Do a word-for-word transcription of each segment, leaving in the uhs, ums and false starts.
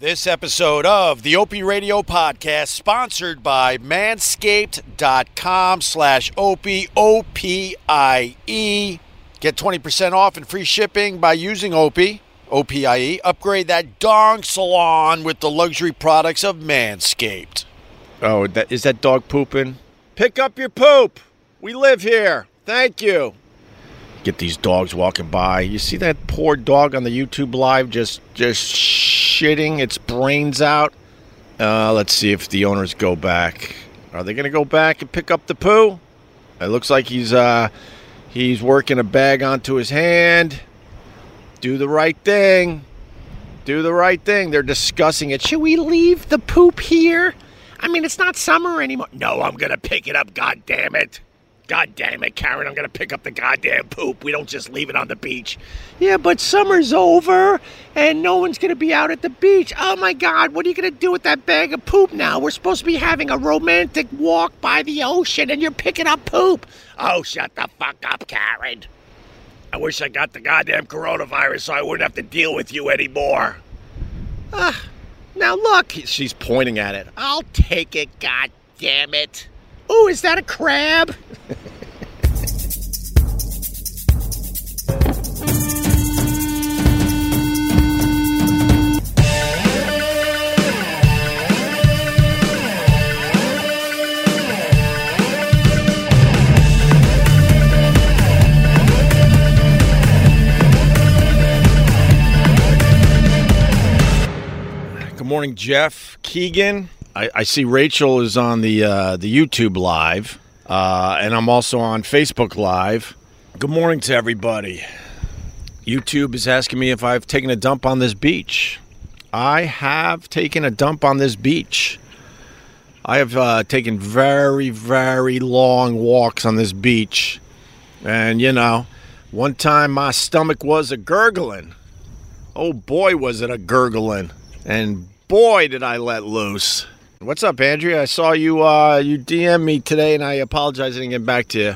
This episode of the Opie Radio podcast, sponsored by manscaped.com slash Opie, O P I E. Get twenty percent off and free shipping by using Opie, O P I E. Upgrade that dong salon with the luxury products of Manscaped. Oh, that, is that dog pooping? Pick up your poop. We live here. Thank you. Get these dogs walking by. You see that poor dog on the YouTube live just, just shh. shitting its brains out. Uh, let's see if the owners go back. Are they going to go back and pick up the poo? It looks like he's uh, he's working a bag onto his hand. Do the right thing. Do the right thing. They're discussing it. Should we leave the poop here? I mean, it's not summer anymore. No, I'm going to pick it up. God damn it. God damn it, Karen. I'm going to pick up the goddamn poop. We don't just leave it on the beach. Yeah, but summer's over and no one's going to be out at the beach. Oh, my God. What are you going to do with that bag of poop now? We're supposed to be having a romantic walk by the ocean and you're picking up poop. Oh, shut the fuck up, Karen. I wish I got the goddamn coronavirus so I wouldn't have to deal with you anymore. Uh, now, look. She's pointing at it. I'll take it, God damn it. Ooh, is that a crab? Good morning, Jeff Keegan. I, I see Rachel is on the uh, the YouTube Live, uh, and I'm also on Facebook Live. Good morning to everybody. YouTube is asking me if I've taken a dump on this beach. I have taken a dump on this beach. I have uh, taken very, very long walks on this beach. And, you know, one time my stomach was a-gurgling. Oh, boy, was it a-gurgling. And, boy, did I let loose. What's up, Andrea? I saw you uh, you D M me today, and I apologize I didn't get back to you.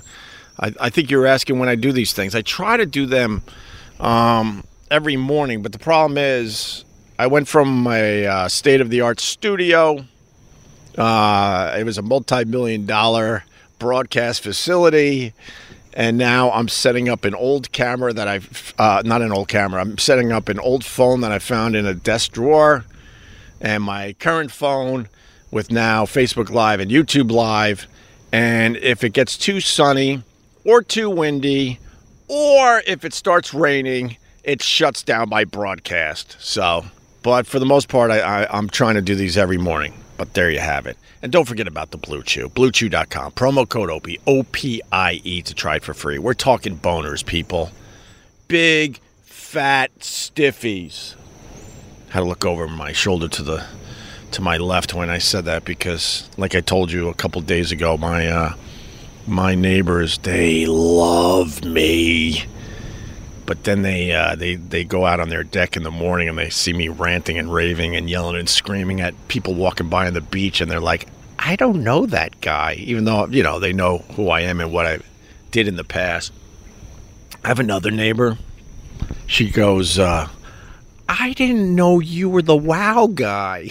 I, I think you were asking when I do these things. I try to do them um, every morning, but the problem is I went from a uh, state-of-the-art studio. Uh, it was a multi-million dollar broadcast facility, and now I'm setting up an old camera that I've... Uh, not an old camera. I'm setting up an old phone that I found in a desk drawer, and my current phone... with now Facebook Live and YouTube Live. And if it gets too sunny or too windy, or if it starts raining, it shuts down my broadcast. So, but for the most part, I, I, I'm trying to do these every morning. But there you have it. And don't forget about the BlueChew, blue chew dot com. Promo code O P I E, O P I E, to try it for free. We're talking boners, people. Big, fat stiffies. Had to look over my shoulder to the... to my left when I said that, because like I told you a couple days ago, my uh, my neighbors, they love me, but then they uh, they they go out on their deck in the morning and they see me ranting and raving and yelling and screaming at people walking by on the beach, and they're like, I don't know that guy, even though, you know, they know who I am and what I did in the past. I have another neighbor. She goes, uh, I didn't know you were the wow guy.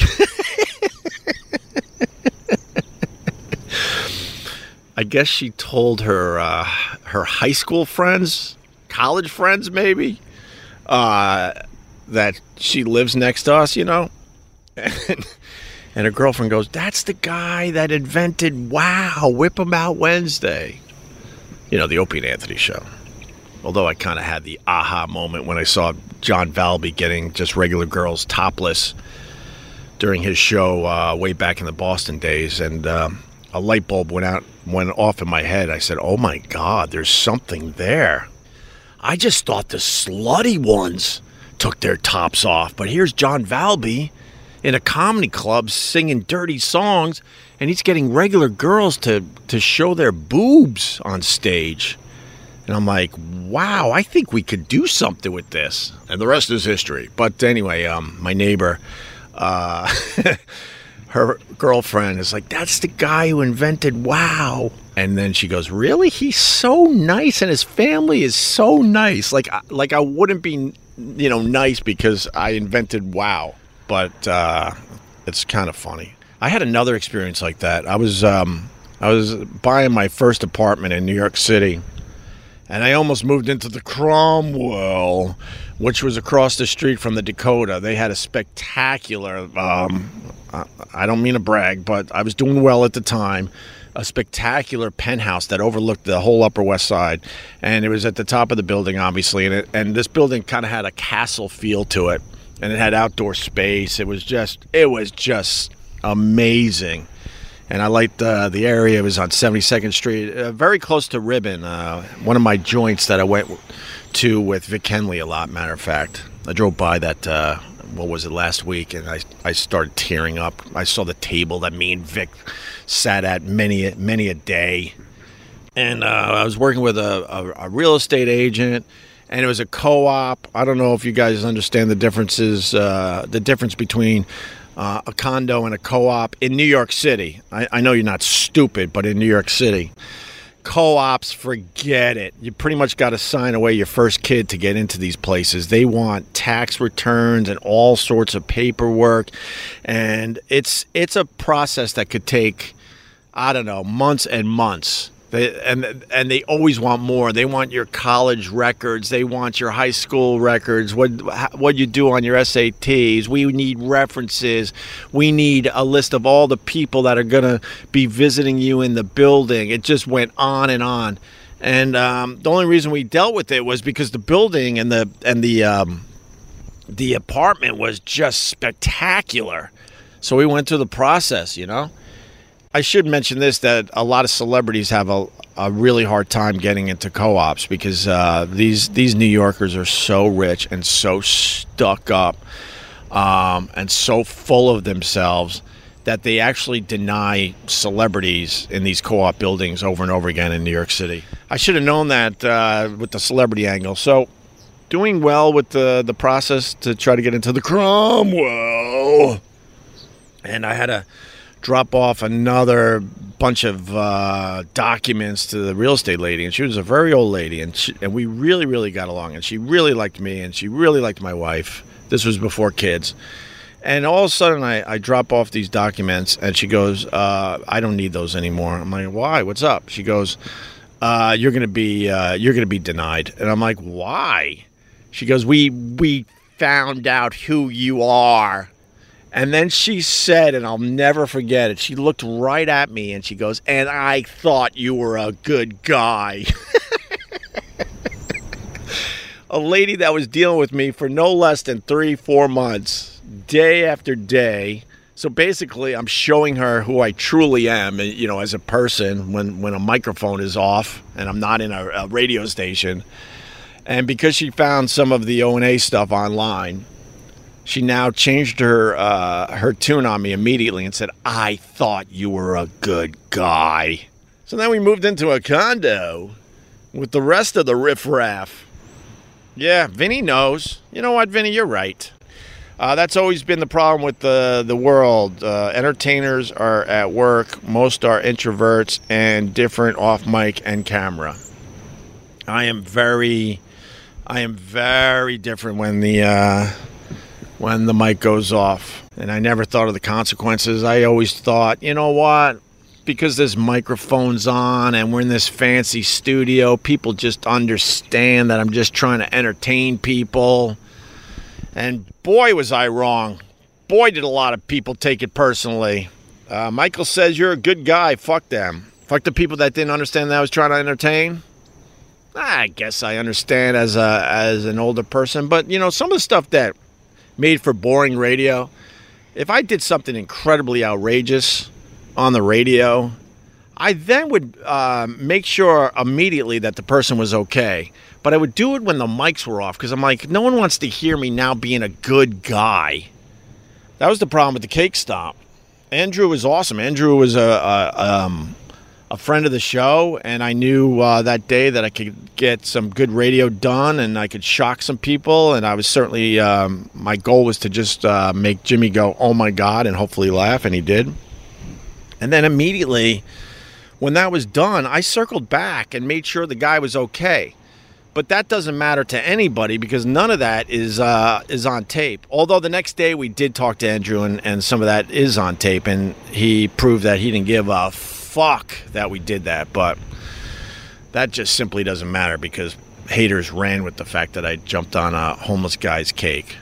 I guess she told her uh, her high school friends, college friends maybe, uh, that she lives next to us, you know. And, and her girlfriend goes, that's the guy that invented Wow, Whip 'Em Out Wednesday. You know, the Opie and Anthony show. Although I kind of had the aha moment when I saw John Valby getting just regular girls topless during his show uh, way back in the Boston days. And um, a light bulb went out. Went off in my head. I said, oh my God, there's something there. I just thought the slutty ones took their tops off, but here's John Valby in a comedy club singing dirty songs, and he's getting regular girls to, to show their boobs on stage. And I'm like, wow, I think we could do something with this. And the rest is history. But anyway, um, my neighbor... Uh, her girlfriend is like, that's the guy who invented Wow. And then she goes, really? He's so nice, and his family is so nice. Like, like I wouldn't be, you know, nice because I invented Wow. but uh, it's kind of funny. I had another experience like that. I was um, I was buying my first apartment in New York City, and I almost moved into the Cromwell, which was across the street from the Dakota. They had a spectacular, um, I don't mean to brag, but I was doing well at the time, a spectacular penthouse that overlooked the whole Upper West Side. And it was at the top of the building, obviously. And, it, and this building kind of had a castle feel to it. And it had outdoor space. It was just, it was just amazing. And I liked uh, the area. It was on seventy-second Street, uh, very close to Ribbon, uh, one of my joints that I went to with Vic Henley a lot, matter of fact. I drove by that, uh, what was it, last week, and I, I started tearing up. I saw the table that me and Vic sat at many, many a day. And uh, I was working with a, a, a real estate agent, and it was a co-op. I don't know if you guys understand the differences, uh, the difference between... Uh, a condo and a co-op in New York City. I, I know you're not stupid, but in New York City, co-ops, forget it. You pretty much got to sign away your first kid to get into these places. They want tax returns and all sorts of paperwork, and it's it's a process that could take, I don't know, months and months. They, and and they always want more. They want your college records. They want your high school records. What what you do on your S A Ts. We need references. We need a list of all the people that are going to be visiting you in the building. It just went on and on. And um, the only reason we dealt with it was because the building and the and the um, the apartment was just spectacular. So we went through the process, you know. I should mention this, that a lot of celebrities have a, a really hard time getting into co-ops because uh, these these New Yorkers are so rich and so stuck up um, and so full of themselves that they actually deny celebrities in these co-op buildings over and over again in New York City. I should have known that uh, with the celebrity angle. So doing well with the, the process to try to get into the Cromwell. And I had a... drop off another bunch of uh, documents to the real estate lady, and she was a very old lady, and she, and we really, really got along, and she really liked me, and she really liked my wife. This was before kids. And all of a sudden, I, I drop off these documents, and she goes, uh, I don't need those anymore. I'm like, why? What's up? She goes, uh, you're gonna be uh, you're gonna be denied. And I'm like, why? She goes, we we found out who you are. And then she said, and I'll never forget it, she looked right at me and she goes, and I thought you were a good guy. A lady that was dealing with me for no less than three, four months, day after day. So basically, I'm showing her who I truly am, you know, as a person when, when a microphone is off and I'm not in a, a radio station. And because she found some of the O and A stuff online, she now changed her uh, her tune on me immediately and said, I thought you were a good guy. So then we moved into a condo with the rest of the riffraff. Yeah, Vinny knows. You know what, Vinny, you're right. Uh, that's always been the problem with the, the world. Uh, entertainers are at work. Most are introverts and different off mic and camera. I am very, I am very different when the... Uh, when the mic goes off. And I never thought of the consequences. I always thought, you know what? Because this microphone's on and we're in this fancy studio, people just understand that I'm just trying to entertain people. And boy, was I wrong. Boy, did a lot of people take it personally. Uh, Michael says you're a good guy. Fuck them. Fuck the people that didn't understand that I was trying to entertain. I guess I understand as a as an older person. But, you know, some of the stuff that... made for boring radio. If I did something incredibly outrageous on the radio, I then would uh, make sure immediately that the person was okay. But I would do it when the mics were off because I'm like, no one wants to hear me now being a good guy. That was the problem with the cake stop. Andrew was awesome. Andrew was a, a, um, a friend of the show, and I knew uh, that day that I could get some good radio done and I could shock some people, and I was certainly, um, my goal was to just uh, make Jimmy go, oh my God, and hopefully laugh, and he did. And then immediately, when that was done, I circled back and made sure the guy was okay. But that doesn't matter to anybody because none of that is uh, is on tape. Although the next day we did talk to Andrew, and, and some of that is on tape, and he proved that he didn't give a fuck that we did that. But that just simply doesn't matter because haters ran with the fact that I jumped on a homeless guy's cake.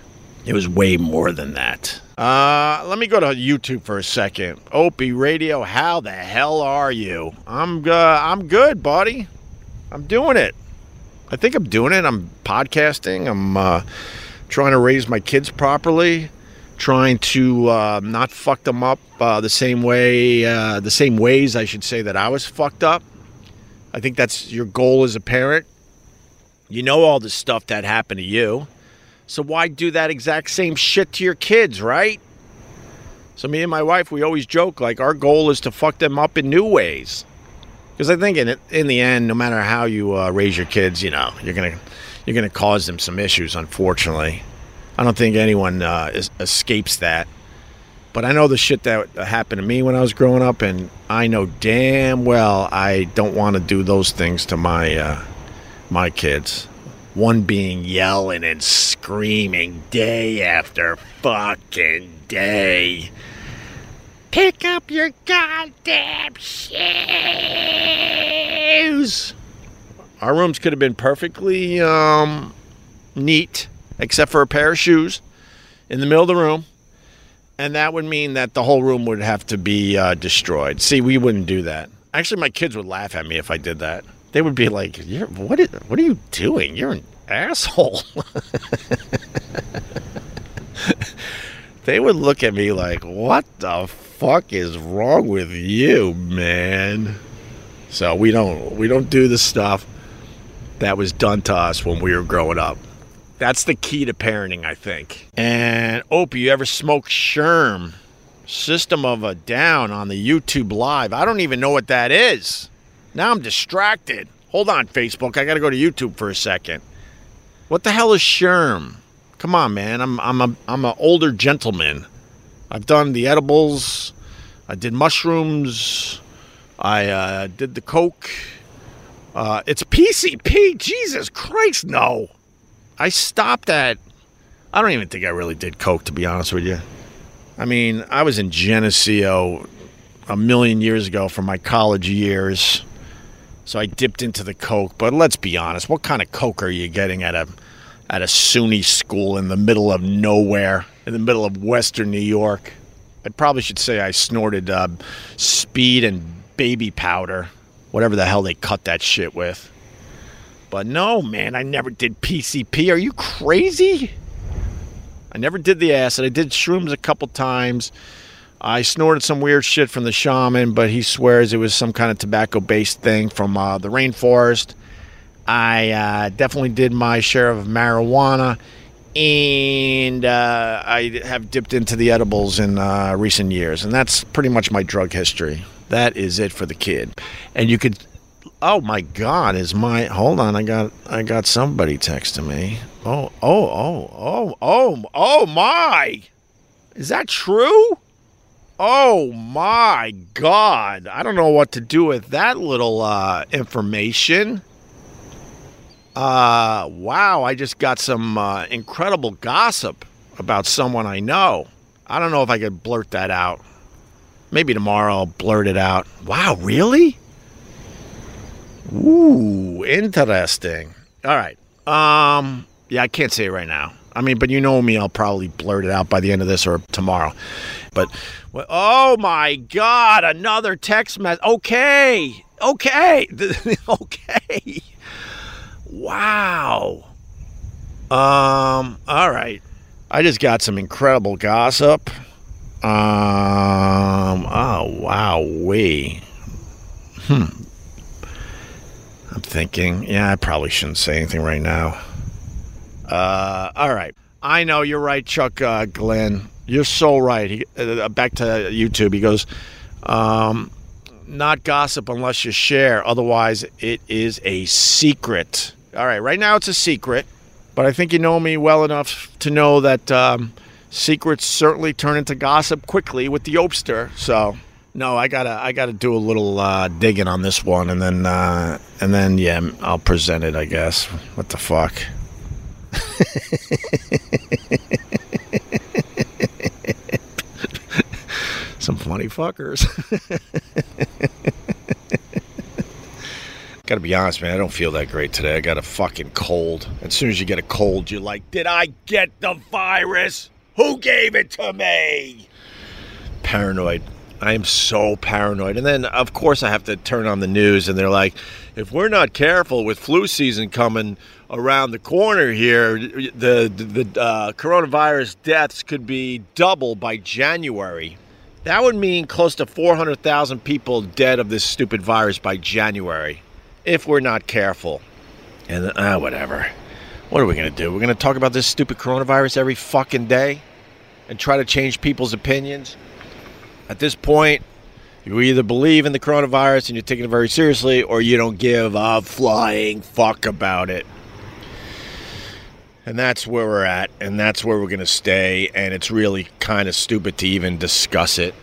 It was way more than that. Uh, let me go to YouTube for a second. Opie Radio, how the hell are you? I'm uh, I'm good, buddy. I'm doing it. I think I'm doing it. I'm podcasting. I'm uh, trying to raise my kids properly, trying to uh, not fuck them up uh, the same way, uh, the same ways I should say that I was fucked up. I think that's your goal as a parent. You know all the stuff that happened to you, so why do that exact same shit to your kids, right? So me and my wife, we always joke like our goal is to fuck them up in new ways. Because I think in in the end, no matter how you uh, raise your kids, you know, you're gonna you're gonna cause them some issues. Unfortunately, I don't think anyone uh, is, escapes that. But I know the shit that happened to me when I was growing up, and I know damn well I don't want to do those things to my uh, my kids. One being yelling and screaming day after fucking day. Pick up your goddamn shoes! Our rooms could have been perfectly um, neat, except for a pair of shoes in the middle of the room. And that would mean that the whole room would have to be uh, destroyed. See, we wouldn't do that. Actually, my kids would laugh at me if I did that. They would be like, You're, what, is, what are you doing? You're an asshole. They would look at me like, what the fuck is wrong with you, man? So we don't we don't do the stuff that was done to us when we were growing up. That's the key to parenting, I think. And Opie, you ever smoke Sherm? System of a Down on the YouTube Live. I don't even know what that is. Now I'm distracted. Hold on, Facebook. I got to go to YouTube for a second. What the hell is Sherm? Come on, man. I'm I'm a I'm an older gentleman. I've done the edibles. I did mushrooms. I uh, did the coke. Uh, it's P C P. Jesus Christ, no. I stopped at. I don't even think I really did coke, to be honest with you. I mean, I was in Geneseo a million years ago for my college years, so I dipped into the coke. But let's be honest, what kind of coke are you getting at a at a SUNY school in the middle of nowhere, in the middle of Western New York? I probably should say I snorted uh, speed and baby powder, whatever the hell they cut that shit with. But no, man, I never did P C P. Are you crazy? I never did the acid. I did shrooms a couple times. I snorted some weird shit from the shaman, but he swears it was some kind of tobacco-based thing from uh, the rainforest. I uh, definitely did my share of marijuana, and uh, I have dipped into the edibles in uh, recent years, and that's pretty much my drug history. That is it for the kid. And you could, oh my God, is my, hold on, I got I got somebody texting me. Oh, oh, oh, oh, oh, oh my, is that true? Oh my God, I don't know what to do with that little uh, information. Uh, wow, I just got some uh, incredible gossip about someone I know. I don't know if I could blurt that out. Maybe tomorrow I'll blurt it out. Wow, really? Ooh, interesting. All right. Um, yeah, I can't say it right now. I mean, but you know me, I'll probably blurt it out by the end of this or tomorrow. But, well, oh my God, another text message. Okay, okay, okay. Wow. Um, all right. I just got some incredible gossip. Um, oh, wow, wee. Hmm. I'm thinking, yeah, I probably shouldn't say anything right now. Uh, all right. I know you're right, Chuck uh, Glenn. You're so right. He, uh, back to YouTube. He goes, um, not gossip unless you share. Otherwise, it is a secret. All right, right now it's a secret, but I think you know me well enough to know that um, secrets certainly turn into gossip quickly with the Opster. So No, I gotta, I gotta do a little uh, digging on this one, and then, uh, and then, yeah, I'll present it, I guess. What the fuck? Some funny fuckers. Gotta be honest, man. I don't feel that great today. I got a fucking cold. As soon as you get a cold, you're like, "Did I get the virus? Who gave it to me?" Paranoid. I am so paranoid. And then, of course, I have to turn on the news, and they're like, if we're not careful with flu season coming around the corner here, the the, the uh, coronavirus deaths could be double by January. That would mean close to four hundred thousand people dead of this stupid virus by January, if we're not careful. And, ah, uh, whatever. What are we going to do? We're going to talk about this stupid coronavirus every fucking day and try to change people's opinions? At this point, you either believe in the coronavirus and you're taking it very seriously, or you don't give a flying fuck about it. And that's where we're at, and that's where we're going to stay, and it's really kind of stupid to even discuss it.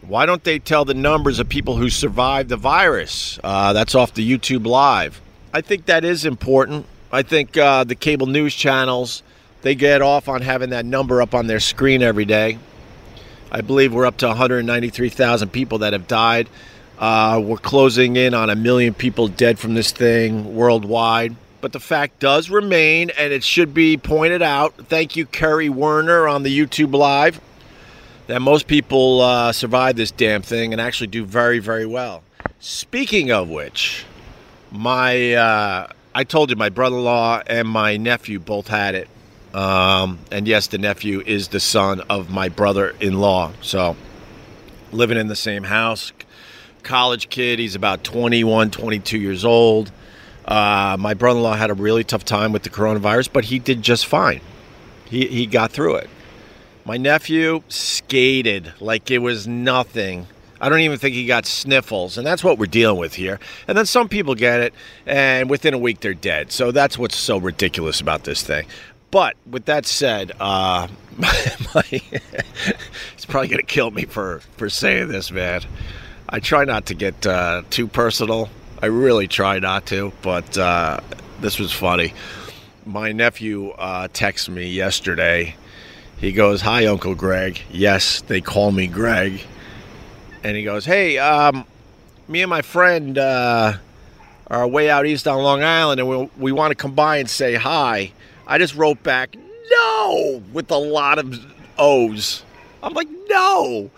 Why don't they tell the numbers of people who survived the virus? Uh, that's off the YouTube Live. I think that is important. I think uh, the cable news channels, they get off on having that number up on their screen every day. I believe we're up to one hundred ninety-three thousand people that have died. Uh, we're closing in on a million people dead from this thing worldwide. But the fact does remain, and it should be pointed out. Thank you, Kerry Werner, on the YouTube Live, that most people uh, survive this damn thing and actually do very, very well. Speaking of which, my uh, I told you my brother-in-law and my nephew both had it. Um, and yes, the nephew is the son of my brother-in-law. So living in the same house, college kid. He's about twenty-one, twenty-two years old. Uh, my brother-in-law had a really tough time with the coronavirus, but he did just fine. He, he got through it. My nephew skated like it was nothing. I don't even think he got sniffles, and that's what we're dealing with here. And then some people get it, and within a week they're dead. So that's what's so ridiculous about this thing. But with that said, uh, my, my it's probably going to kill me for, for saying this, man. I try not to get uh, too personal. I really try not to, but uh, this was funny. My nephew uh, texted me yesterday. He goes, "Hi, Uncle Greg." Yes, they call me Greg. And he goes, "Hey, um, me and my friend uh, are way out east on Long Island, and we, we want to come by and say hi." I just wrote back, "No," with a lot of O's. I'm like, no.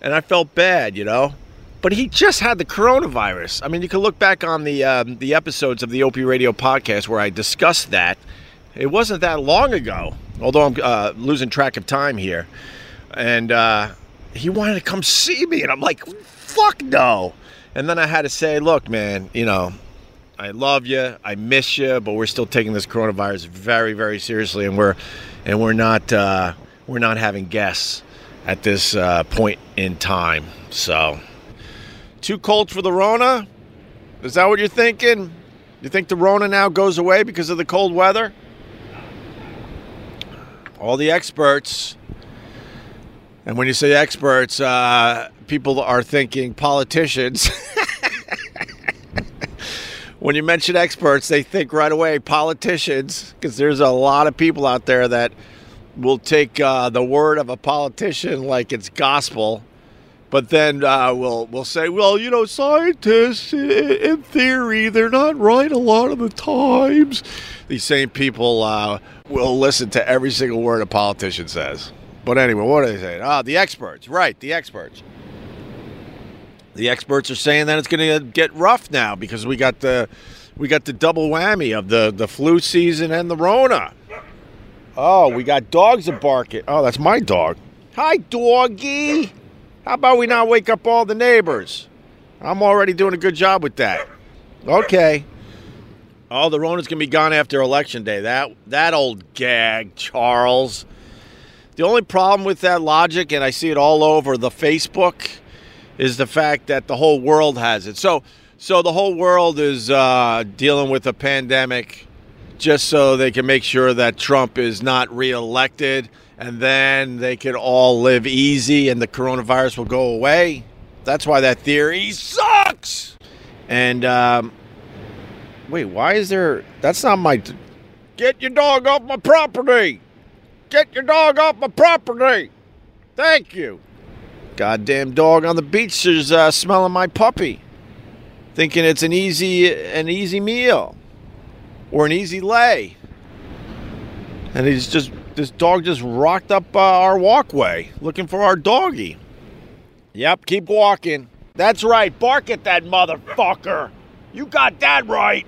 And I felt bad, you know. But he just had the coronavirus. I mean, you can look back on the um, the episodes of the Opie Radio podcast where I discussed that. It wasn't that long ago, although I'm uh, losing track of time here. And uh, he wanted to come see me, and I'm like, fuck no. And then I had to say, look, man, you know, I love you, I miss you, but we're still taking this coronavirus very, very seriously, and we're and we're not uh, we're not having guests at this uh, point in time. So, too cold for the Rona? Is that what you're thinking? You think the Rona now goes away because of the cold weather? All the experts, and when you say experts, uh, people are thinking politicians. When you mention experts, they think right away politicians, because there's a lot of people out there that will take uh, the word of a politician like it's gospel, but then uh, we'll, we'll say, well, you know, scientists, in, in theory, they're not right a lot of the times. These same people uh, will listen to every single word a politician says. But anyway, what are they saying? Ah, the experts, right, the experts. The experts are saying that it's going to get rough now because we got the we got the double whammy of the, the flu season and the Rona. Oh, we got dogs that bark at. Oh, that's my dog. Hi, doggy. How about we not wake up all the neighbors? I'm already doing a good job with that. Okay. Oh, the Rona's going to be gone after Election Day. That that old gag, Charles. The only problem with that logic, and I see it all over the Facebook, is the fact that the whole world has it. So so the whole world is uh, dealing with a pandemic just so they can make sure that Trump is not reelected, and then they can all live easy and the coronavirus will go away. That's why that theory sucks. And um, wait, why is there? That's not my. Th- Get your dog off my property. Get your dog off my property. Thank you. Goddamn dog on the beach is uh, smelling my puppy, thinking it's an easy an easy meal or an easy lay. And he's just this dog just rocked up uh, our walkway looking for our doggy. Yep, keep walking. That's right. Bark at that motherfucker. You got that right.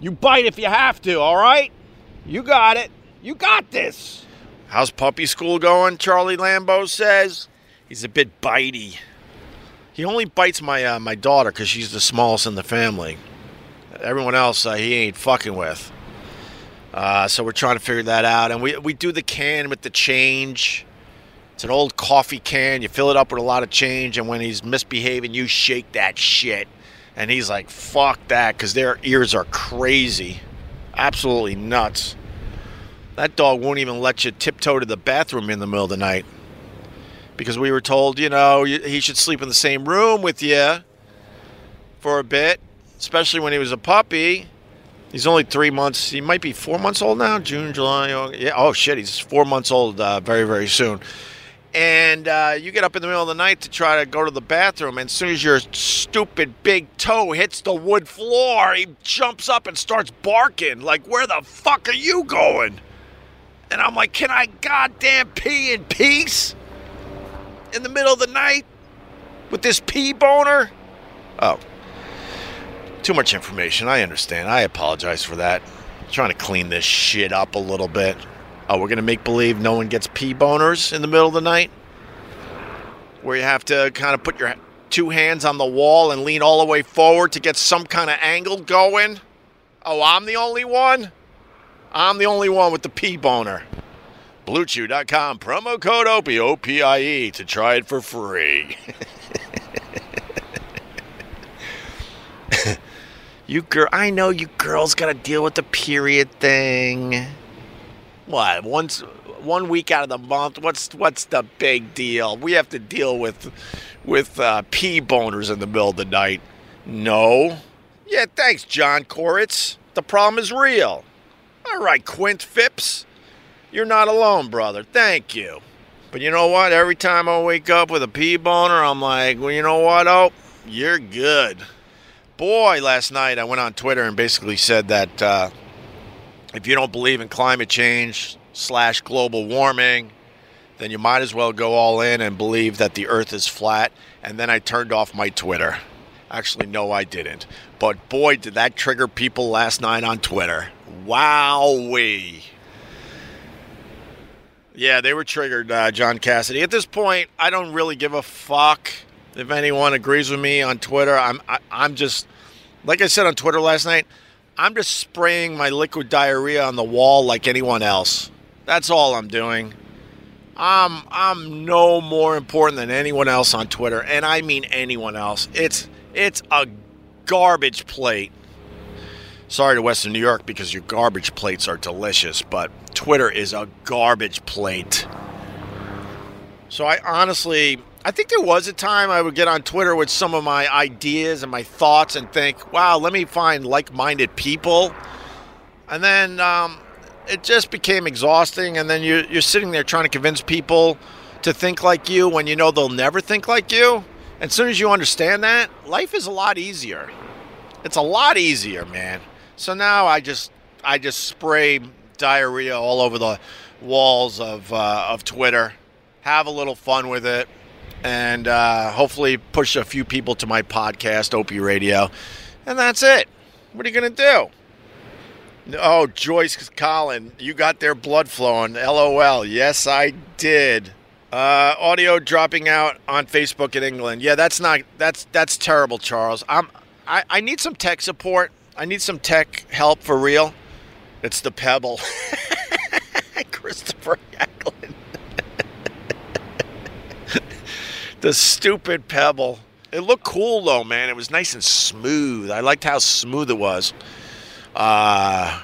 You bite if you have to, all right? You got it. You got this. How's puppy school going? Charlie Lambeau says he's a bit bitey. He only bites my uh, my daughter because she's the smallest in the family. Everyone else uh, he ain't fucking with. Uh, so we're trying to figure that out. And we, we do the can with the change. It's an old coffee can. You fill it up with a lot of change, and when he's misbehaving, you shake that shit. And he's like, fuck that, because their ears are crazy. Absolutely nuts. That dog won't even let you tiptoe to the bathroom in the middle of the night. Because we were told, you know, he should sleep in the same room with you for a bit, especially when he was a puppy. He's only three months. He might be four months old now, June, July. August. Yeah. Oh, shit, he's four months old uh, very, very soon. And uh, you get up in the middle of the night to try to go to the bathroom, and as soon as your stupid big toe hits the wood floor, he jumps up and starts barking, like, where the fuck are you going? And I'm like, can I goddamn pee in peace? In the middle of the night? With this pee boner? Oh. Too much information, I understand. I apologize for that. I'm trying to clean this shit up a little bit. Oh, we're going to make believe no one gets pee boners in the middle of the night? Where you have to kind of put your two hands on the wall and lean all the way forward to get some kind of angle going? Oh, I'm the only one? I'm the only one with the pee boner. Blue Chew dot com, promo code OPIE, O P I E, to try it for free. You girl, I know you girls got to deal with the period thing. What, once, one week out of the month? What's what's the big deal? We have to deal with with uh, pee boners in the middle of the night. No. Yeah, thanks, John Koritz. The problem is real. All right, Quint Phipps. You're not alone, brother. Thank you. But you know what? Every time I wake up with a pee boner, I'm like, well, you know what? Oh, you're good. Boy, last night I went on Twitter and basically said that... Uh, If you don't believe in climate change slash global warming, then you might as well go all in and believe that the earth is flat. And then I turned off my Twitter. Actually, no, I didn't. But boy, did that trigger people last night on Twitter. Wowee. Yeah, they were triggered, uh, John Cassidy. At this point, I don't really give a fuck if anyone agrees with me on Twitter. I'm, I, I'm just, like I said on Twitter last night, I'm just spraying my liquid diarrhea on the wall like anyone else. That's all I'm doing. I'm I'm no more important than anyone else on Twitter, and I mean anyone else. It's it's a garbage plate. Sorry to Western New York because your garbage plates are delicious, but Twitter is a garbage plate. So I honestly, I think there was a time I would get on Twitter with some of my ideas and my thoughts and think, wow, let me find like-minded people. And then um, it just became exhausting. And then you're, you're sitting there trying to convince people to think like you when you know they'll never think like you. And as soon as you understand that, life is a lot easier. It's a lot easier, man. So now I just I just spray diarrhea all over the walls of uh, of Twitter. Have a little fun with it. And uh, hopefully push a few people to my podcast, Opie Radio. And that's it. What are you going to do? Oh, Joyce Collin, you got their blood flowing. L O L. Yes, I did. Uh, audio dropping out on Facebook in England. Yeah, that's not. That's that's terrible, Charles. I'm. I, I need some tech support. I need some tech help for real. It's the Pebble, Christopher Yacklin. The stupid Pebble. It looked cool, though, man. It was nice and smooth. I liked how smooth it was. Uh,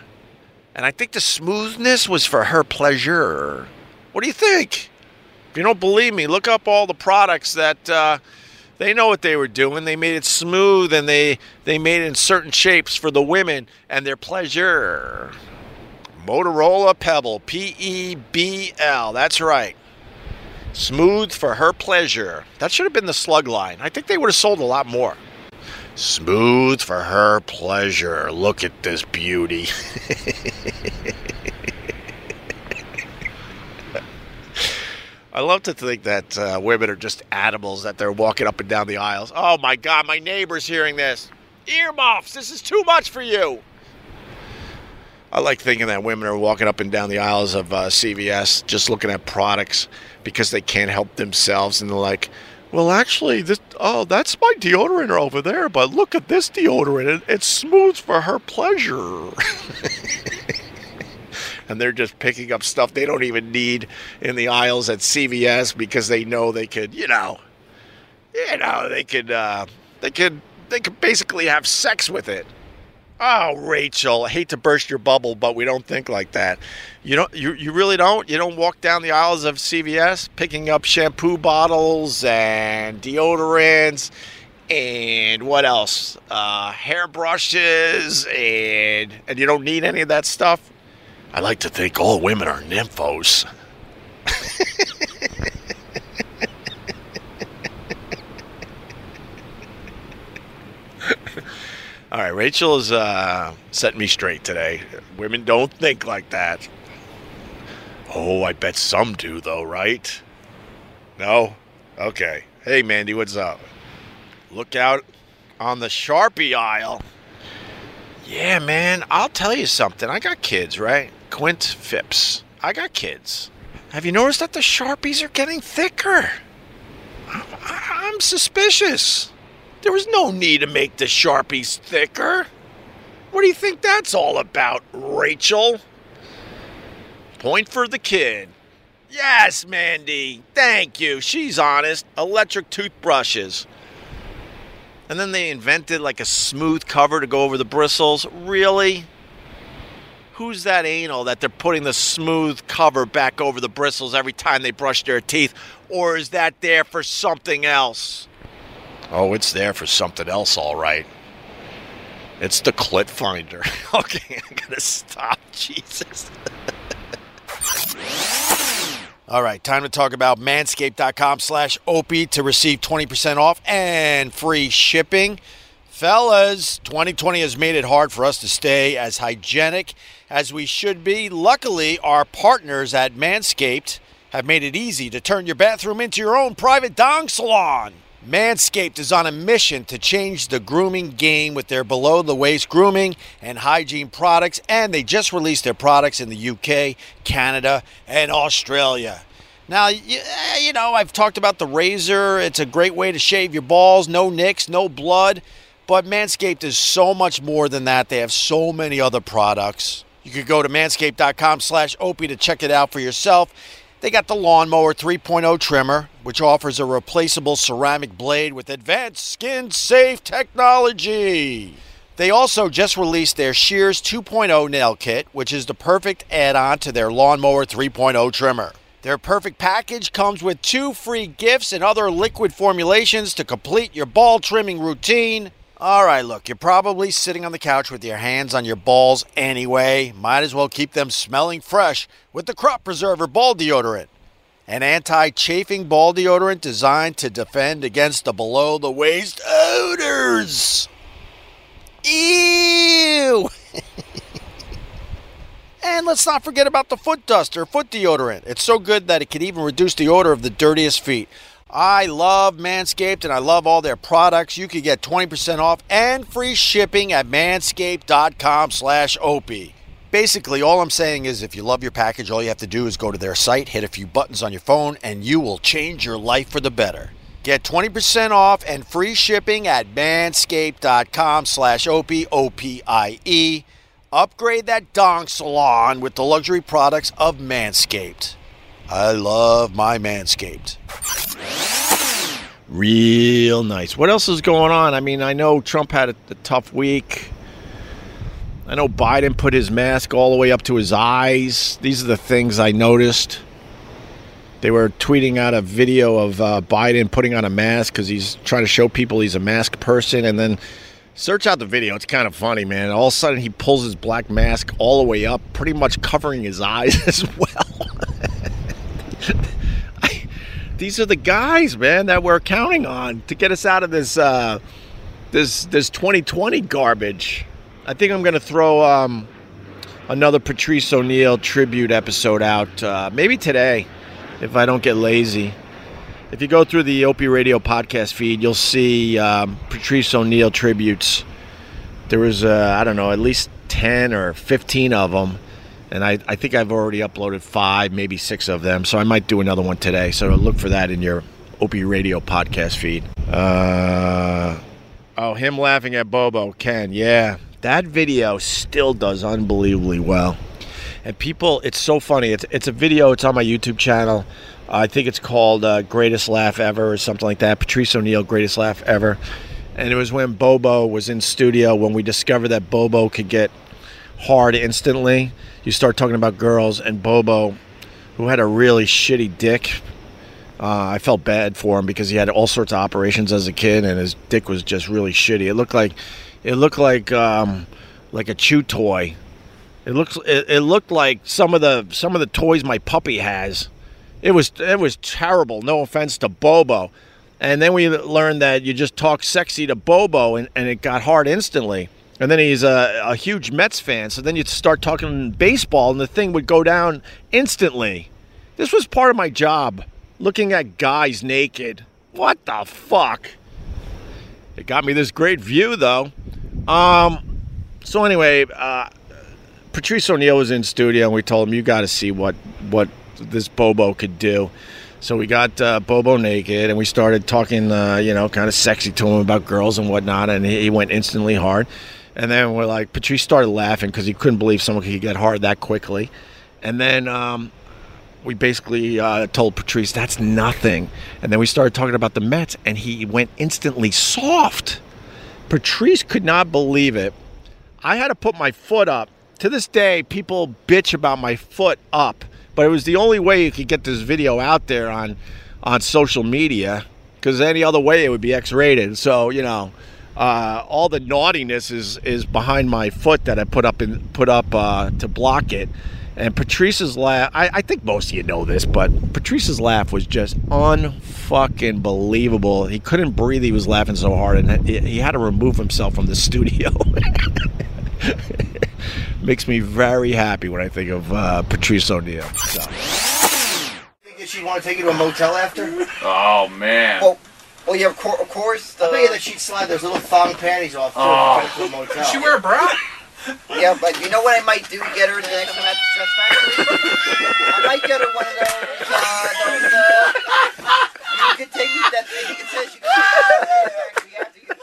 and I think the smoothness was for her pleasure. What do you think? If you don't believe me, look up all the products that uh, They know what they were doing. They made it smooth, and they, they made it in certain shapes for the women and their pleasure. Motorola Pebble, P E B L. That's right. Smooth for her pleasure. That should have been the slug line. I think they would have sold a lot more. Smooth for her pleasure. Look at this beauty. I love to think that uh, women are just animals, that they're walking up and down the aisles. Oh, my God, my neighbor's hearing this. Earmuffs, this is too much for you. I like thinking that women are walking up and down the aisles of uh, C V S just looking at products because they can't help themselves. And they're like, well, actually, this oh, that's my deodorant over there, but look at this deodorant. It, it's smooth for her pleasure. And they're just picking up stuff they don't even need in the aisles at C V S because they know they could, you know, you know, they could, uh, they could, they could basically have sex with it. Oh, Rachel, I hate to burst your bubble, but we don't think like that. You don't, you, you really don't. You don't walk down the aisles of C V S picking up shampoo bottles and deodorants and what else? Uh, hairbrushes and and you don't need any of that stuff. I like to think all women are nymphos. All right, Rachel is uh, setting me straight today. Women don't think like that. Oh, I bet some do, though, right? No? Okay. Hey, Mandy, what's up? Look out on the Sharpie aisle. Yeah, man, I'll tell you something. I got kids, right? Quint Phipps. I got kids. Have you noticed that the Sharpies are getting thicker? I'm, I'm suspicious. There was no need to make the Sharpies thicker. What do you think that's all about, Rachel? Point for the kid. Yes, Mandy. Thank you. She's honest. Electric toothbrushes. And then they invented like a smooth cover to go over the bristles. Really? Who's that anal that they're putting the smooth cover back over the bristles every time they brush their teeth? Or is that there for something else? Oh, it's there for something else, all right. It's the clit finder. Okay, I'm going to stop. Jesus. All right, time to talk about manscaped.com slash Opie to receive twenty percent off and free shipping. Fellas, twenty twenty has made it hard for us to stay as hygienic as we should be. Luckily, our partners at Manscaped have made it easy to turn your bathroom into your own private dong salon. Manscaped is on a mission to change the grooming game with their below-the-waist grooming and hygiene products, and they just released their products in the U K, Canada, and Australia. Now, you know, I've talked about the razor. It's a great way to shave your balls, no nicks, no blood, but Manscaped is so much more than that. They have so many other products. You could go to manscaped.com slash Opie to check it out for yourself. They got the Lawnmower three point oh trimmer, which offers a replaceable ceramic blade with advanced skin-safe technology. They also just released their Shears two point oh nail kit, which is the perfect add-on to their Lawnmower three point oh trimmer. Their perfect package comes with two free gifts and other liquid formulations to complete your ball trimming routine. All right, look, you're probably sitting on the couch with your hands on your balls anyway. Might as well keep them smelling fresh with the Crop Preserver Ball Deodorant, an anti-chafing ball deodorant designed to defend against the below-the-waist odors. Ew! And let's not forget about the foot duster, foot deodorant. It's so good that it can even reduce the odor of the dirtiest feet. I love Manscaped, and I love all their products. You can get twenty percent off and free shipping at manscaped.com slash Opie. Basically, all I'm saying is if you love your package, all you have to do is go to their site, hit a few buttons on your phone, and you will change your life for the better. Get twenty percent off and free shipping at manscaped.com slash Opie, O P I E. Upgrade that dong salon with the luxury products of Manscaped. I love my Manscaped. Real nice. What else is going on? I mean, I know Trump had a, a tough week. I know Biden put his mask all the way up to his eyes. These are the things I noticed. They were tweeting out a video of uh, Biden putting on a mask because he's trying to show people he's a mask person. And then search out the video. It's kind of funny, man. All of a sudden, he pulls his black mask all the way up, pretty much covering his eyes as well. I, these are the guys, man, that we're counting on to get us out of this uh, this this twenty twenty garbage. I think I'm going to throw um, another Patrice O'Neill tribute episode out uh, maybe today. If I don't get lazy. If you go through the Opie Radio podcast feed, you'll see um, Patrice O'Neill tributes. There was, uh, I don't know, at least ten or fifteen of them. And I, I think I've already uploaded five, maybe six of them. So I might do another one today. So look for that in your Opie Radio podcast feed. Uh, oh, him laughing at Bobo, Ken. Yeah, that video still does unbelievably well. And people, it's so funny. It's it's a video. It's on my YouTube channel. Uh, I think it's called uh, Greatest Laugh Ever or something like that. Patrice O'Neill, Greatest Laugh Ever. And it was when Bobo was in studio when we discovered that Bobo could get hard instantly. You start talking about girls, and Bobo, who had a really shitty dick, uh, I felt bad for him because he had all sorts of operations as a kid, and his dick was just really shitty. It looked like, it looked like, um, like a chew toy. It looks. It, it looked like some of the some of the toys my puppy has. It was it was terrible. No offense to Bobo. And then we learned that you just talk sexy to Bobo, and, and it got hard instantly. And then he's a, a huge Mets fan, so then you'd start talking baseball, and the thing would go down instantly. This was part of my job, looking at guys naked. What the fuck? It got me this great view, though. Um. So anyway. Uh, Patrice O'Neill was in studio, and we told him, you got to see what, what this Bobo could do. So we got uh, Bobo naked, and we started talking, uh, you know, kind of sexy to him about girls and whatnot, and he, he went instantly hard. And then we're like, Patrice started laughing because he couldn't believe someone could get hard that quickly. And then um, we basically uh, told Patrice, that's nothing. And then we started talking about the Mets, and he went instantly soft. Patrice could not believe it. I had to put my foot up. To this day, people bitch about my foot up, but it was the only way you could get this video out there on on social media, because any other way it would be X-rated. So, you know, uh, all the naughtiness is is behind my foot that I put up in, put up uh, to block it. And Patrice's laugh, I, I think most of you know this, but Patrice's laugh was just un-fucking believable. He couldn't breathe. He was laughing so hard, and he, he had to remove himself from the studio. Makes me very happy when I think of uh, Patrice O'Neill. So. Think she want to take you to a motel after? Oh man! Well, well yeah, of course. The, I bet you that she'd slide those little thong panties off too. Oh. To a motel. Did she wear a bra? Yeah, but you know what I might do to get her the next time at the Stress Factory? I might get her one of those. Uh, those uh, you can take me that thing. You can say she can. We have to get.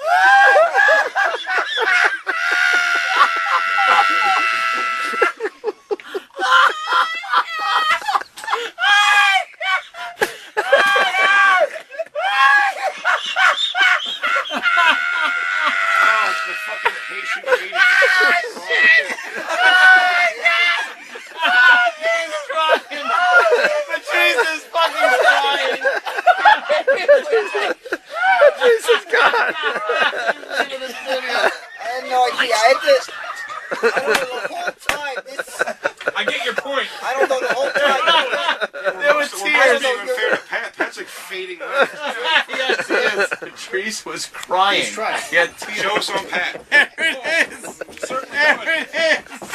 Was crying. He's trying. He had Tito's on Pat. There it is. There it is.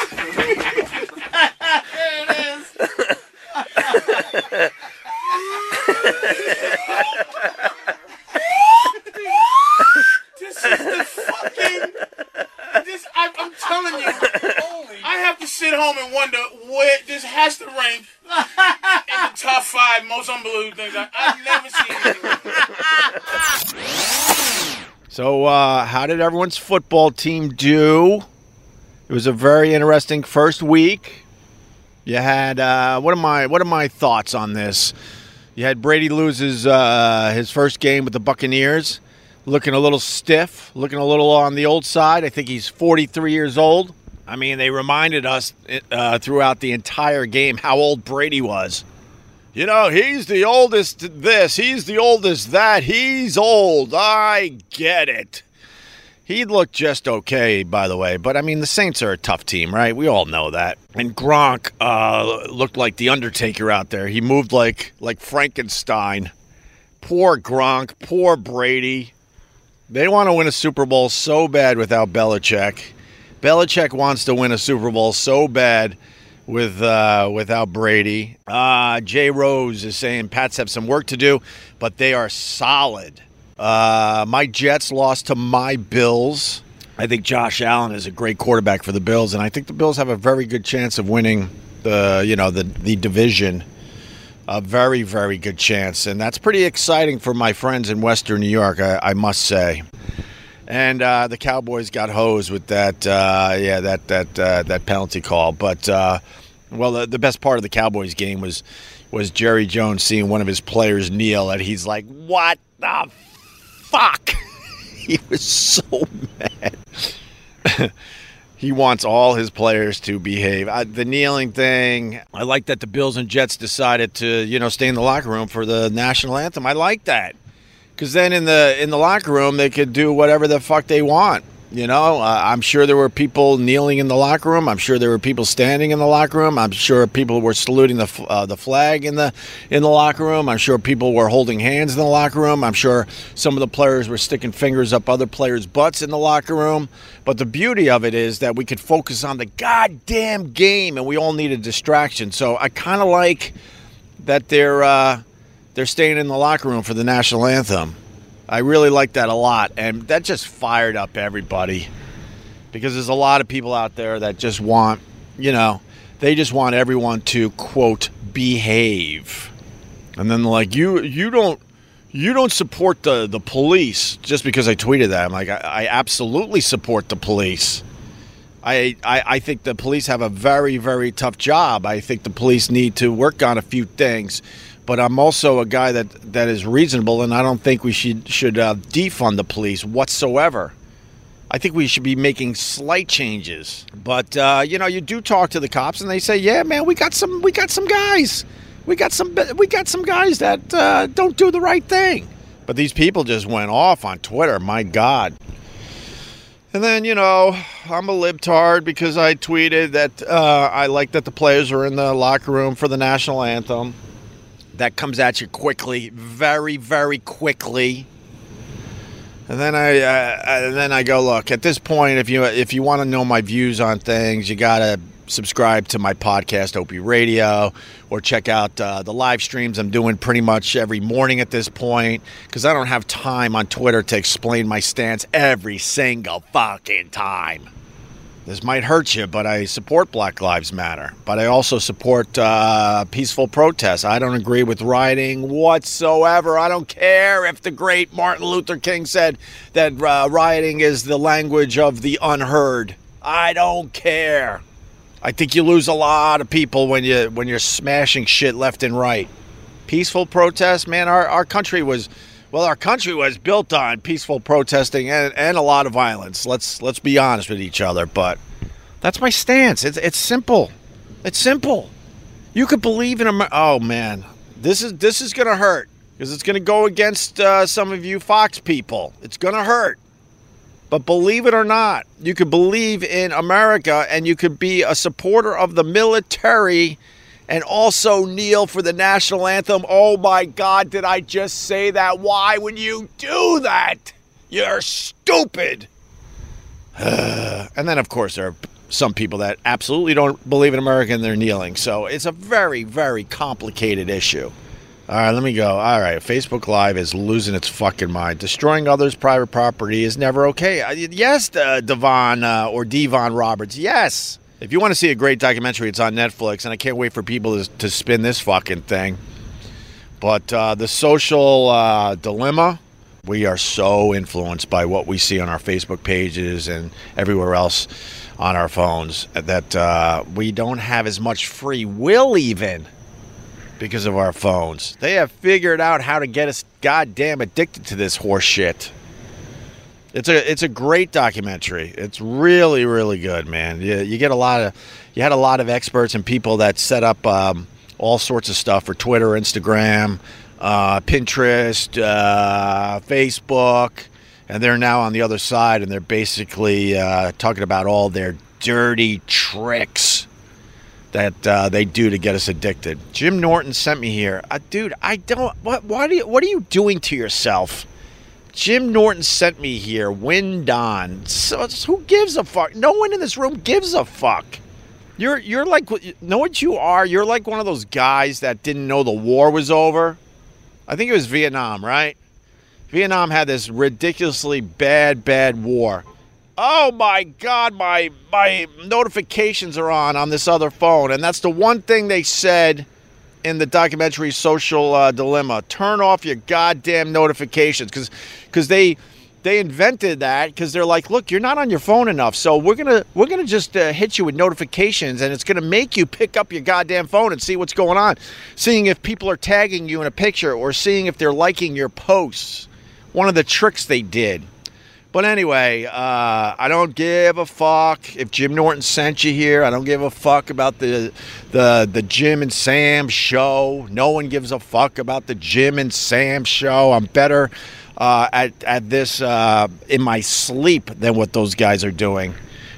There it is. This is the fucking. This I, I'm telling you. Holy. I have to sit home and wonder where this has to rank in the top five most unbelievable things I, I've never seen. So, uh, how did everyone's football team do? It was a very interesting first week. You had uh, what are my what are my thoughts on this? You had Brady lose his uh, his first game with the Buccaneers, looking a little stiff, looking a little on the old side. I think he's forty-three years old. I mean, they reminded us uh, throughout the entire game how old Brady was. You know, he's the oldest this, he's the oldest that, he's old. I get it. He looked just okay, by the way. But, I mean, the Saints are a tough team, right? We all know that. And Gronk uh, looked like the Undertaker out there. He moved like like Frankenstein. Poor Gronk. Poor Brady. They want to win a Super Bowl so bad without Belichick. Belichick wants to win a Super Bowl so bad with uh, without Brady. Uh, Jay Rose is saying Pats have some work to do, but they are solid. Uh, my Jets lost to my Bills. I think Josh Allen is a great quarterback for the Bills, and I think the Bills have a very good chance of winning the, you know, the, the division. A very, very good chance, and that's pretty exciting for my friends in Western New York, I, I must say. And uh, the Cowboys got hosed with that, uh, yeah, that that uh, that penalty call. But uh, well, the, the best part of the Cowboys game was was Jerry Jones seeing one of his players kneel, and he's like, "What the fuck?" Fuck! He was so mad. He wants all his players to behave. I, the kneeling thing, I like that the Bills and Jets decided to, you know, stay in the locker room for the national anthem. I like that. Because then in the in the locker room, they could do whatever the fuck they want. You know, uh, I'm sure there were people kneeling in the locker room. I'm sure there were people standing in the locker room. I'm sure people were saluting the uh, the flag in the in the locker room. I'm sure people were holding hands in the locker room. I'm sure some of the players were sticking fingers up other players' butts in the locker room. But the beauty of it is that we could focus on the goddamn game, and we all need a distraction. So I kind of like that they're uh, they're staying in the locker room for the national anthem. I really like that a lot, and that just fired up everybody because there's a lot of people out there that just want, you know, they just want everyone to, quote, behave. And then they're like, you you don't you don't support the, the police just because I tweeted that. I'm like, I, I absolutely support the police. I, I, I think the police have a very, very tough job. I think the police need to work on a few things. But I'm also a guy that, that is reasonable, and I don't think we should should uh, defund the police whatsoever. I think we should be making slight changes. But uh, you know, you do talk to the cops, and they say, "Yeah, man, we got some, we got some guys, we got some, we got some guys that uh, don't do the right thing." But these people just went off on Twitter. My God. And then, you know, I'm a libtard because I tweeted that uh, I like that the players are in the locker room for the national anthem. That comes at you quickly, very, very quickly. And then I, uh, and then I go, look. At this point, if you if you want to know my views on things, you gotta subscribe to my podcast, Opie Radio, or check out uh, the live streams I'm doing pretty much every morning at this point, because I don't have time on Twitter to explain my stance every single fucking time. This might hurt you, but I support Black Lives Matter. But I also support uh, peaceful protests. I don't agree with rioting whatsoever. I don't care if the great Martin Luther King said that uh, rioting is the language of the unheard. I don't care. I think you lose a lot of people when, you, when you're smashing shit left and right. Peaceful protests, man, our, our country was... Well, our country was built on peaceful protesting and, and a lot of violence. Let's let's be honest with each other, but that's my stance. It's it's simple. It's simple. You could believe in a... Oh, man. This is this is going to hurt because it's going to go against uh, some of you Fox people. It's going to hurt. But believe it or not, you could believe in America and you could be a supporter of the military and also kneel for the national anthem. Oh, my God, did I just say that? Why would you do that? You're stupid. And then, of course, there are some people that absolutely don't believe in America and they're kneeling. So it's a very, very complicated issue. All right, let me go. All right, Facebook Live is losing its fucking mind. Destroying others' private property is never okay. Yes, Devon uh, or Devon Roberts, yes. If you want to see a great documentary, it's on Netflix, and I can't wait for people to, to spin this fucking thing. But uh, The Social uh, Dilemma, we are so influenced by what we see on our Facebook pages and everywhere else on our phones that uh, we don't have as much free will even because of our phones. They have figured out how to get us goddamn addicted to this horse shit. It's a it's a great documentary. It's really really good, man. You, you get a lot of you had a lot of experts and people that set up um, all sorts of stuff for Twitter, Instagram, uh, Pinterest, uh, Facebook. And they're now on the other side, and they're basically uh, talking about all their dirty tricks that uh, they do to get us addicted. Jim Norton sent me here. Uh, dude, I don't... What, why do you, what are you doing to yourself? Jim Norton sent me here. Wind on. So, who gives a fuck? No one in this room gives a fuck. You're you're like... Know what you are? You're like one of those guys that didn't know the war was over. I think it was Vietnam, right? Vietnam had this ridiculously bad, bad war. Oh, my God, my my notifications are on on this other phone. And that's the one thing they said in the documentary Social uh, Dilemma. Turn off your goddamn notifications. Because because they they invented that because they're like, look, you're not on your phone enough. So we're going to we're gonna just uh, hit you with notifications, and it's going to make you pick up your goddamn phone and see what's going on. Seeing if people are tagging you in a picture or seeing if they're liking your posts. One of the tricks they did. But anyway, uh, I don't give a fuck if Jim Norton sent you here. I don't give a fuck about the the the Jim and Sam show. No one gives a fuck about the Jim and Sam show. I'm better uh, at at this uh, in my sleep than what those guys are doing.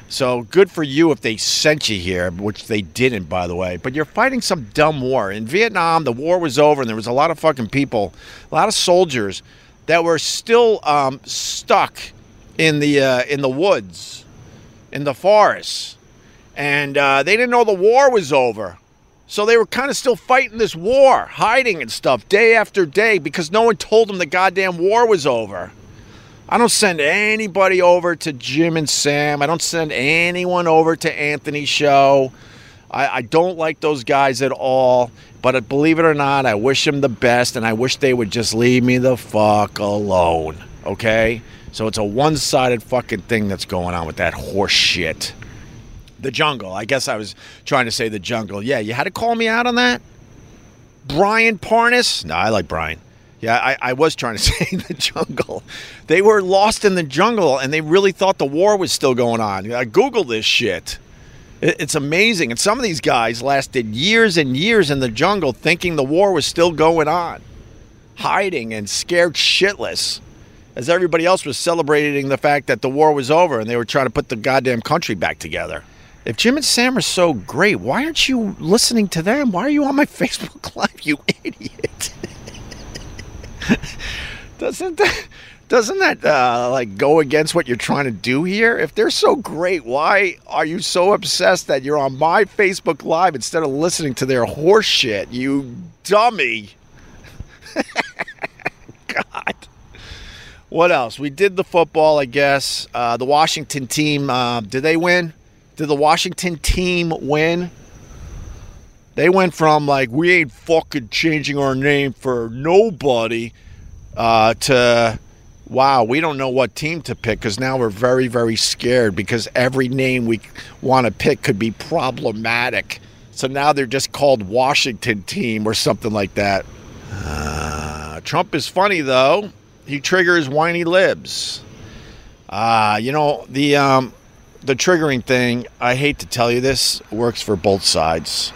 So good for you if they sent you here, which they didn't, by the way. But you're fighting some dumb war. In Vietnam, the war was over, and there was a lot of fucking people, a lot of soldiers that were still um, stuck in the uh, in the woods, in the forests, and uh, they didn't know the war was over, so they were kind of still fighting this war, hiding and stuff day after day because no one told them the goddamn war was over. I don't send anybody over to Jim and Sam. I don't send anyone over to Anthony's show. I, I don't like those guys at all. But believe it or not, I wish them the best, and I wish they would just leave me the fuck alone, okay? So it's a one-sided fucking thing that's going on with that horse shit. The jungle. I guess I was trying to say the jungle. Yeah, you had to call me out on that? Brian Parnas? No, I like Brian. Yeah, I, I was trying to say the jungle. They were lost in the jungle, and they really thought the war was still going on. I Googled this shit. It's amazing. And some of these guys lasted years and years in the jungle thinking the war was still going on, hiding and scared shitless as everybody else was celebrating the fact that the war was over and they were trying to put the goddamn country back together. If Jim and Sam are so great, why aren't you listening to them? Why are you on my Facebook Live, you idiot? Doesn't that... Doesn't that, uh, like, go against what you're trying to do here? If they're so great, why are you so obsessed that you're on my Facebook Live instead of listening to their horse shit, you dummy? God. What else? We did the football, I guess. Uh, the Washington team, uh, did they win? Did the Washington team win? They went from, like, we ain't fucking changing our name for nobody uh, to... Wow, we don't know what team to pick because now we're very, very scared because every name we want to pick could be problematic. So now they're just called Washington team or something like that. Uh, Trump is funny, though. He triggers whiny libs. Uh, you know, the, um, the triggering thing, I hate to tell you this, works for both sides.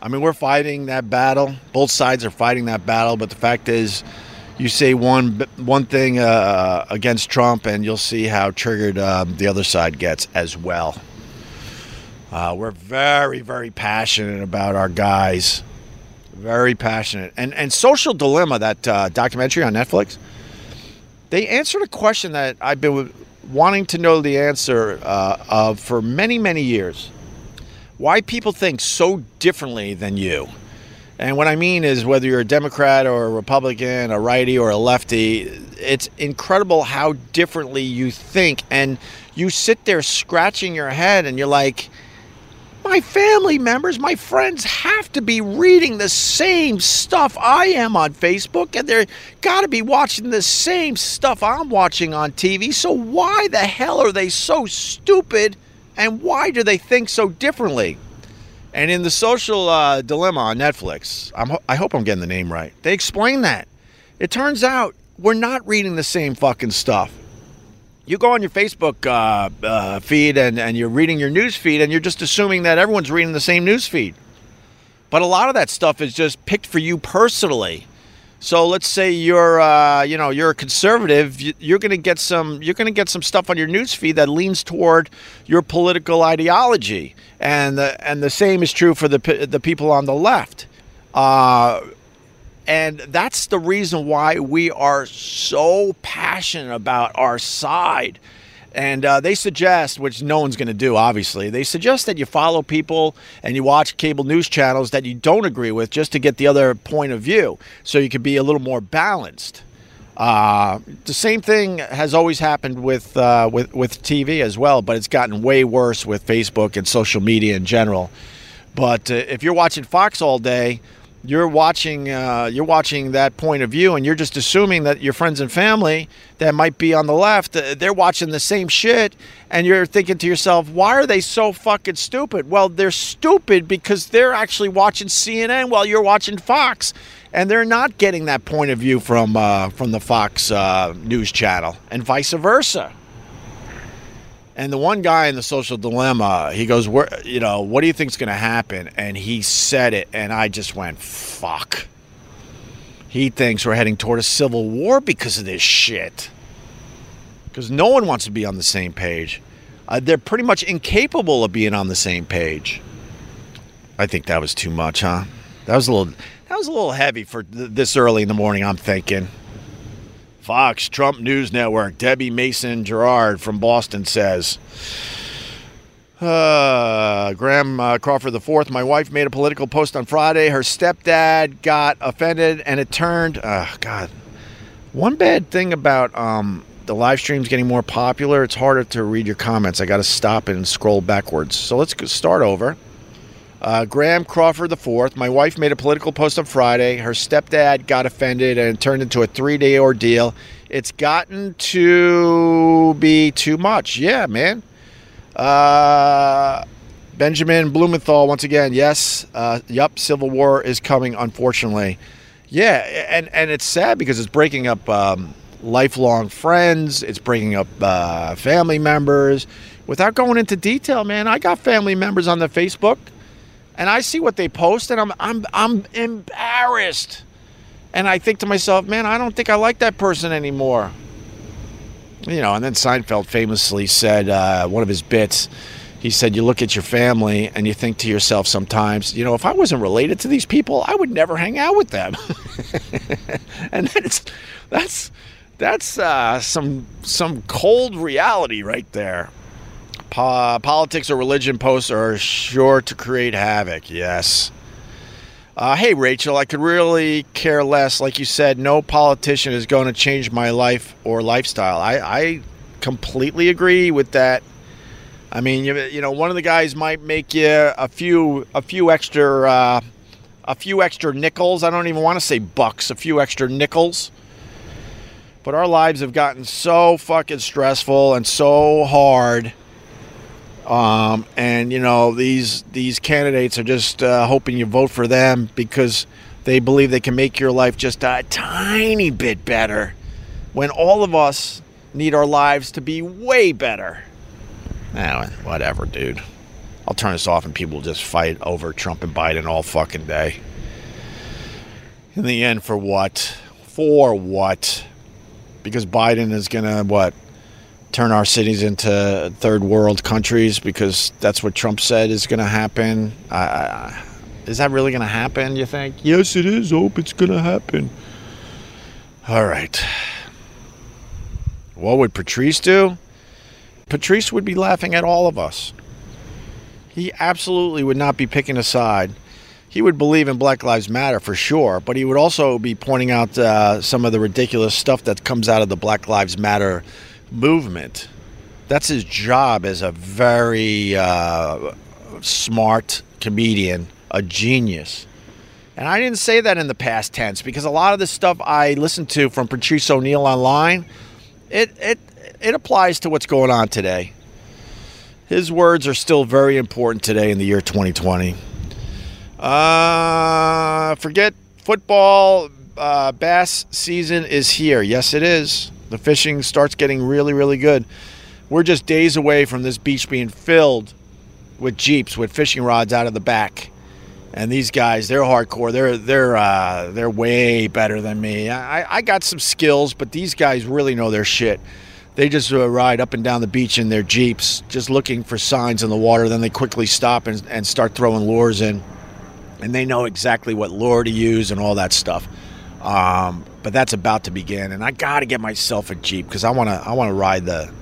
I mean, we're fighting that battle. Both sides are fighting that battle, but the fact is... You say one one thing uh, against Trump, and you'll see how triggered um, the other side gets as well. Uh, we're very, very passionate about our guys. Very passionate. And and Social Dilemma, that uh, documentary on Netflix, they answered a question that I've been wanting to know the answer uh, of for many, many years. Why people think so differently than you. And what I mean is whether you're a Democrat or a Republican, a righty or a lefty, it's incredible how differently you think. And you sit there scratching your head and you're like, my family members, my friends have to be reading the same stuff I am on Facebook. And they're got to be watching the same stuff I'm watching on T V. So why the hell are they so stupid? And why do they think so differently? And in The Social uh, Dilemma on Netflix, I'm ho- I hope I'm getting the name right, they explain that. It turns out we're not reading the same fucking stuff. You go on your Facebook uh, uh, feed and, and you're reading your news feed and you're just assuming that everyone's reading the same news feed. But a lot of that stuff is just picked for you personally. So let's say you're, uh, you know, you're a conservative. You're going to get some. You're going to get some stuff on your newsfeed that leans toward your political ideology, and the, and the same is true for the the people on the left. Uh, and that's the reason why we are so passionate about our side. And uh, they suggest, which no one's going to do, obviously, they suggest that you follow people and you watch cable news channels that you don't agree with just to get the other point of view so you can be a little more balanced. Uh, the same thing has always happened with, uh, with, with T V as well, but it's gotten way worse with Facebook and social media in general. But uh, if you're watching Fox all day, you're watching uh, you're watching that point of view, and you're just assuming that your friends and family that might be on the left, they're watching the same shit, and you're thinking to yourself, why are they so fucking stupid? Well, they're stupid because they're actually watching C N N while you're watching Fox, and they're not getting that point of view from, uh, from the Fox uh, news channel, and vice versa. And the one guy in The Social Dilemma, he goes, "Where, you know, what do you think's going to happen?" And he said it, and I just went, fuck. He thinks we're heading toward a civil war because of this shit. Because no one wants to be on the same page. Uh, they're pretty much incapable of being on the same page. I think that was too much, huh? That was a little, that was a little heavy for th- this early in the morning, I'm thinking. Fox, Trump News Network, Debbie Mason Gerard from Boston says, uh, Graham uh, Crawford the fourth, my wife made a political post on Friday. Her stepdad got offended and it turned, uh, God, one bad thing about um, the live streams getting more popular, it's harder to read your comments. I got to stop and scroll backwards. So let's start over. Uh, Graham Crawford the fourth, my wife made a political post on Friday. Her stepdad got offended and it turned into a three-day ordeal. It's gotten to be too much. Yeah, man. Uh, Benjamin Blumenthal, once again, yes. Uh, yep, civil war is coming, unfortunately. Yeah, and, and it's sad because it's breaking up um, lifelong friends. It's breaking up uh, family members. Without going into detail, man, I got family members on the Facebook. And I see what they post, and I'm I'm I'm embarrassed. And I think to myself, man, I don't think I like that person anymore. You know, and then Seinfeld famously said, uh, one of his bits, he said, you look at your family and you think to yourself sometimes, you know, if I wasn't related to these people, I would never hang out with them. And that's that's that's uh, some some cold reality right there. Uh, politics or religion posts are sure to create havoc, yes. Uh, hey, Rachel, I could really care less. Like you said, no politician is going to change my life or lifestyle. I, I completely agree with that. I mean, you, you know, one of the guys might make you a few a few extra uh, a few extra nickels. I don't even want to say bucks, a few extra nickels. But our lives have gotten so fucking stressful and so hard. Um, and, you know, these these candidates are just uh, hoping you vote for them because they believe they can make your life just a tiny bit better when all of us need our lives to be way better. Eh, whatever, dude. I'll turn this off and people will just fight over Trump and Biden all fucking day. In the end, for what? For what? Because Biden is going to, what? Turn our cities into third world countries because that's what Trump said is going to happen. Uh, is that really going to happen, you think? Yes, it is. Hope it's going to happen. All right. What would Patrice do? Patrice would be laughing at all of us. He absolutely would not be picking a side. He would believe in Black Lives Matter for sure, but he would also be pointing out uh, some of the ridiculous stuff that comes out of the Black Lives Matter movement. That's his job as a very uh, smart comedian, a genius. And I didn't say that in the past tense because a lot of the stuff I listen to from Patrice O'Neill online, it it it applies to what's going on today. His words are still very important today in the year twenty twenty. Uh, forget football. Uh, bass season is here. Yes, it is. The fishing starts getting really, really good. We're just days away from this beach being filled with Jeeps, with fishing rods out of the back. And these guys, they're hardcore. They're they're uh, they're way better than me. I, I got some skills, but these guys really know their shit. They just uh, ride up and down the beach in their Jeeps, just looking for signs in the water. Then they quickly stop and, and start throwing lures in. And they know exactly what lure to use and all that stuff. Um, but that's about to begin. And I got to get myself a Jeep because I want to I want to ride the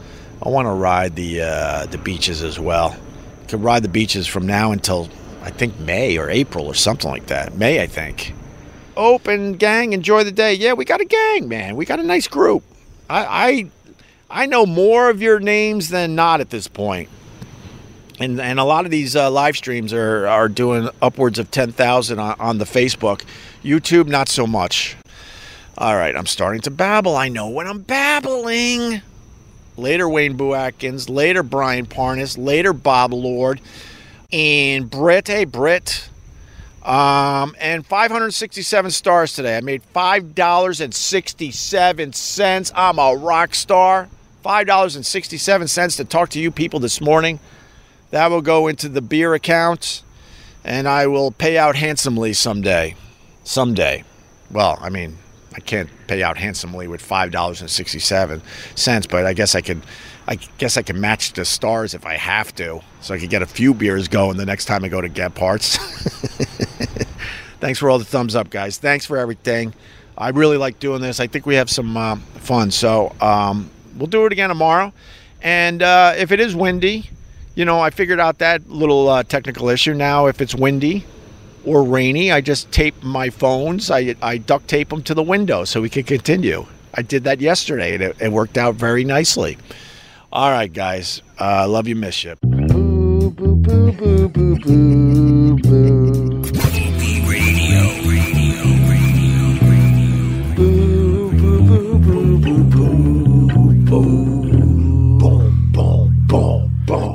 I want to ride the uh, the beaches as well. I could ride the beaches from now until, I think, May or April or something like that. May, I think. Open, gang, enjoy the day. Yeah, we got a gang, man. We got a nice group. I I, I know more of your names than not at this point. And and a lot of these uh, live streams are, are doing upwards of ten thousand on, on the Facebook. YouTube, not so much. All right, I'm starting to babble. I know when I'm babbling. Later, Wayne Buatkins. Later, Brian Parnas. Later, Bob Lord. And Brit, hey Brit, um, and five hundred sixty-seven stars today. I made five dollars and sixty-seven cents. I'm a rock star. five dollars and sixty-seven cents to talk to you people this morning. That will go into the beer account, and I will pay out handsomely someday. Someday. Well, I mean, I can't pay out handsomely with five dollars and sixty-seven cents, but I guess I could... I guess I can match the stars if I have to, so I could get a few beers going the next time I go to Get Parts. Thanks for all the thumbs up, guys. Thanks for everything. I really like doing this. I think we have some uh, fun, so um, we'll do it again tomorrow. And uh, if it is windy, you know, I figured out that little uh, technical issue. Now, if it's windy or rainy, I just tape my phones. I, I duct tape them to the window so we can continue. I did that yesterday, and it, it worked out very nicely. All right, guys. Uh, love you, miss you. Boo, boo, boo, boo, boo, boo, boo. Opie Radio, radio, radio, radio. Boo, boo, boo, boo, boo, boo, boo. Boom, boom, boom, boom.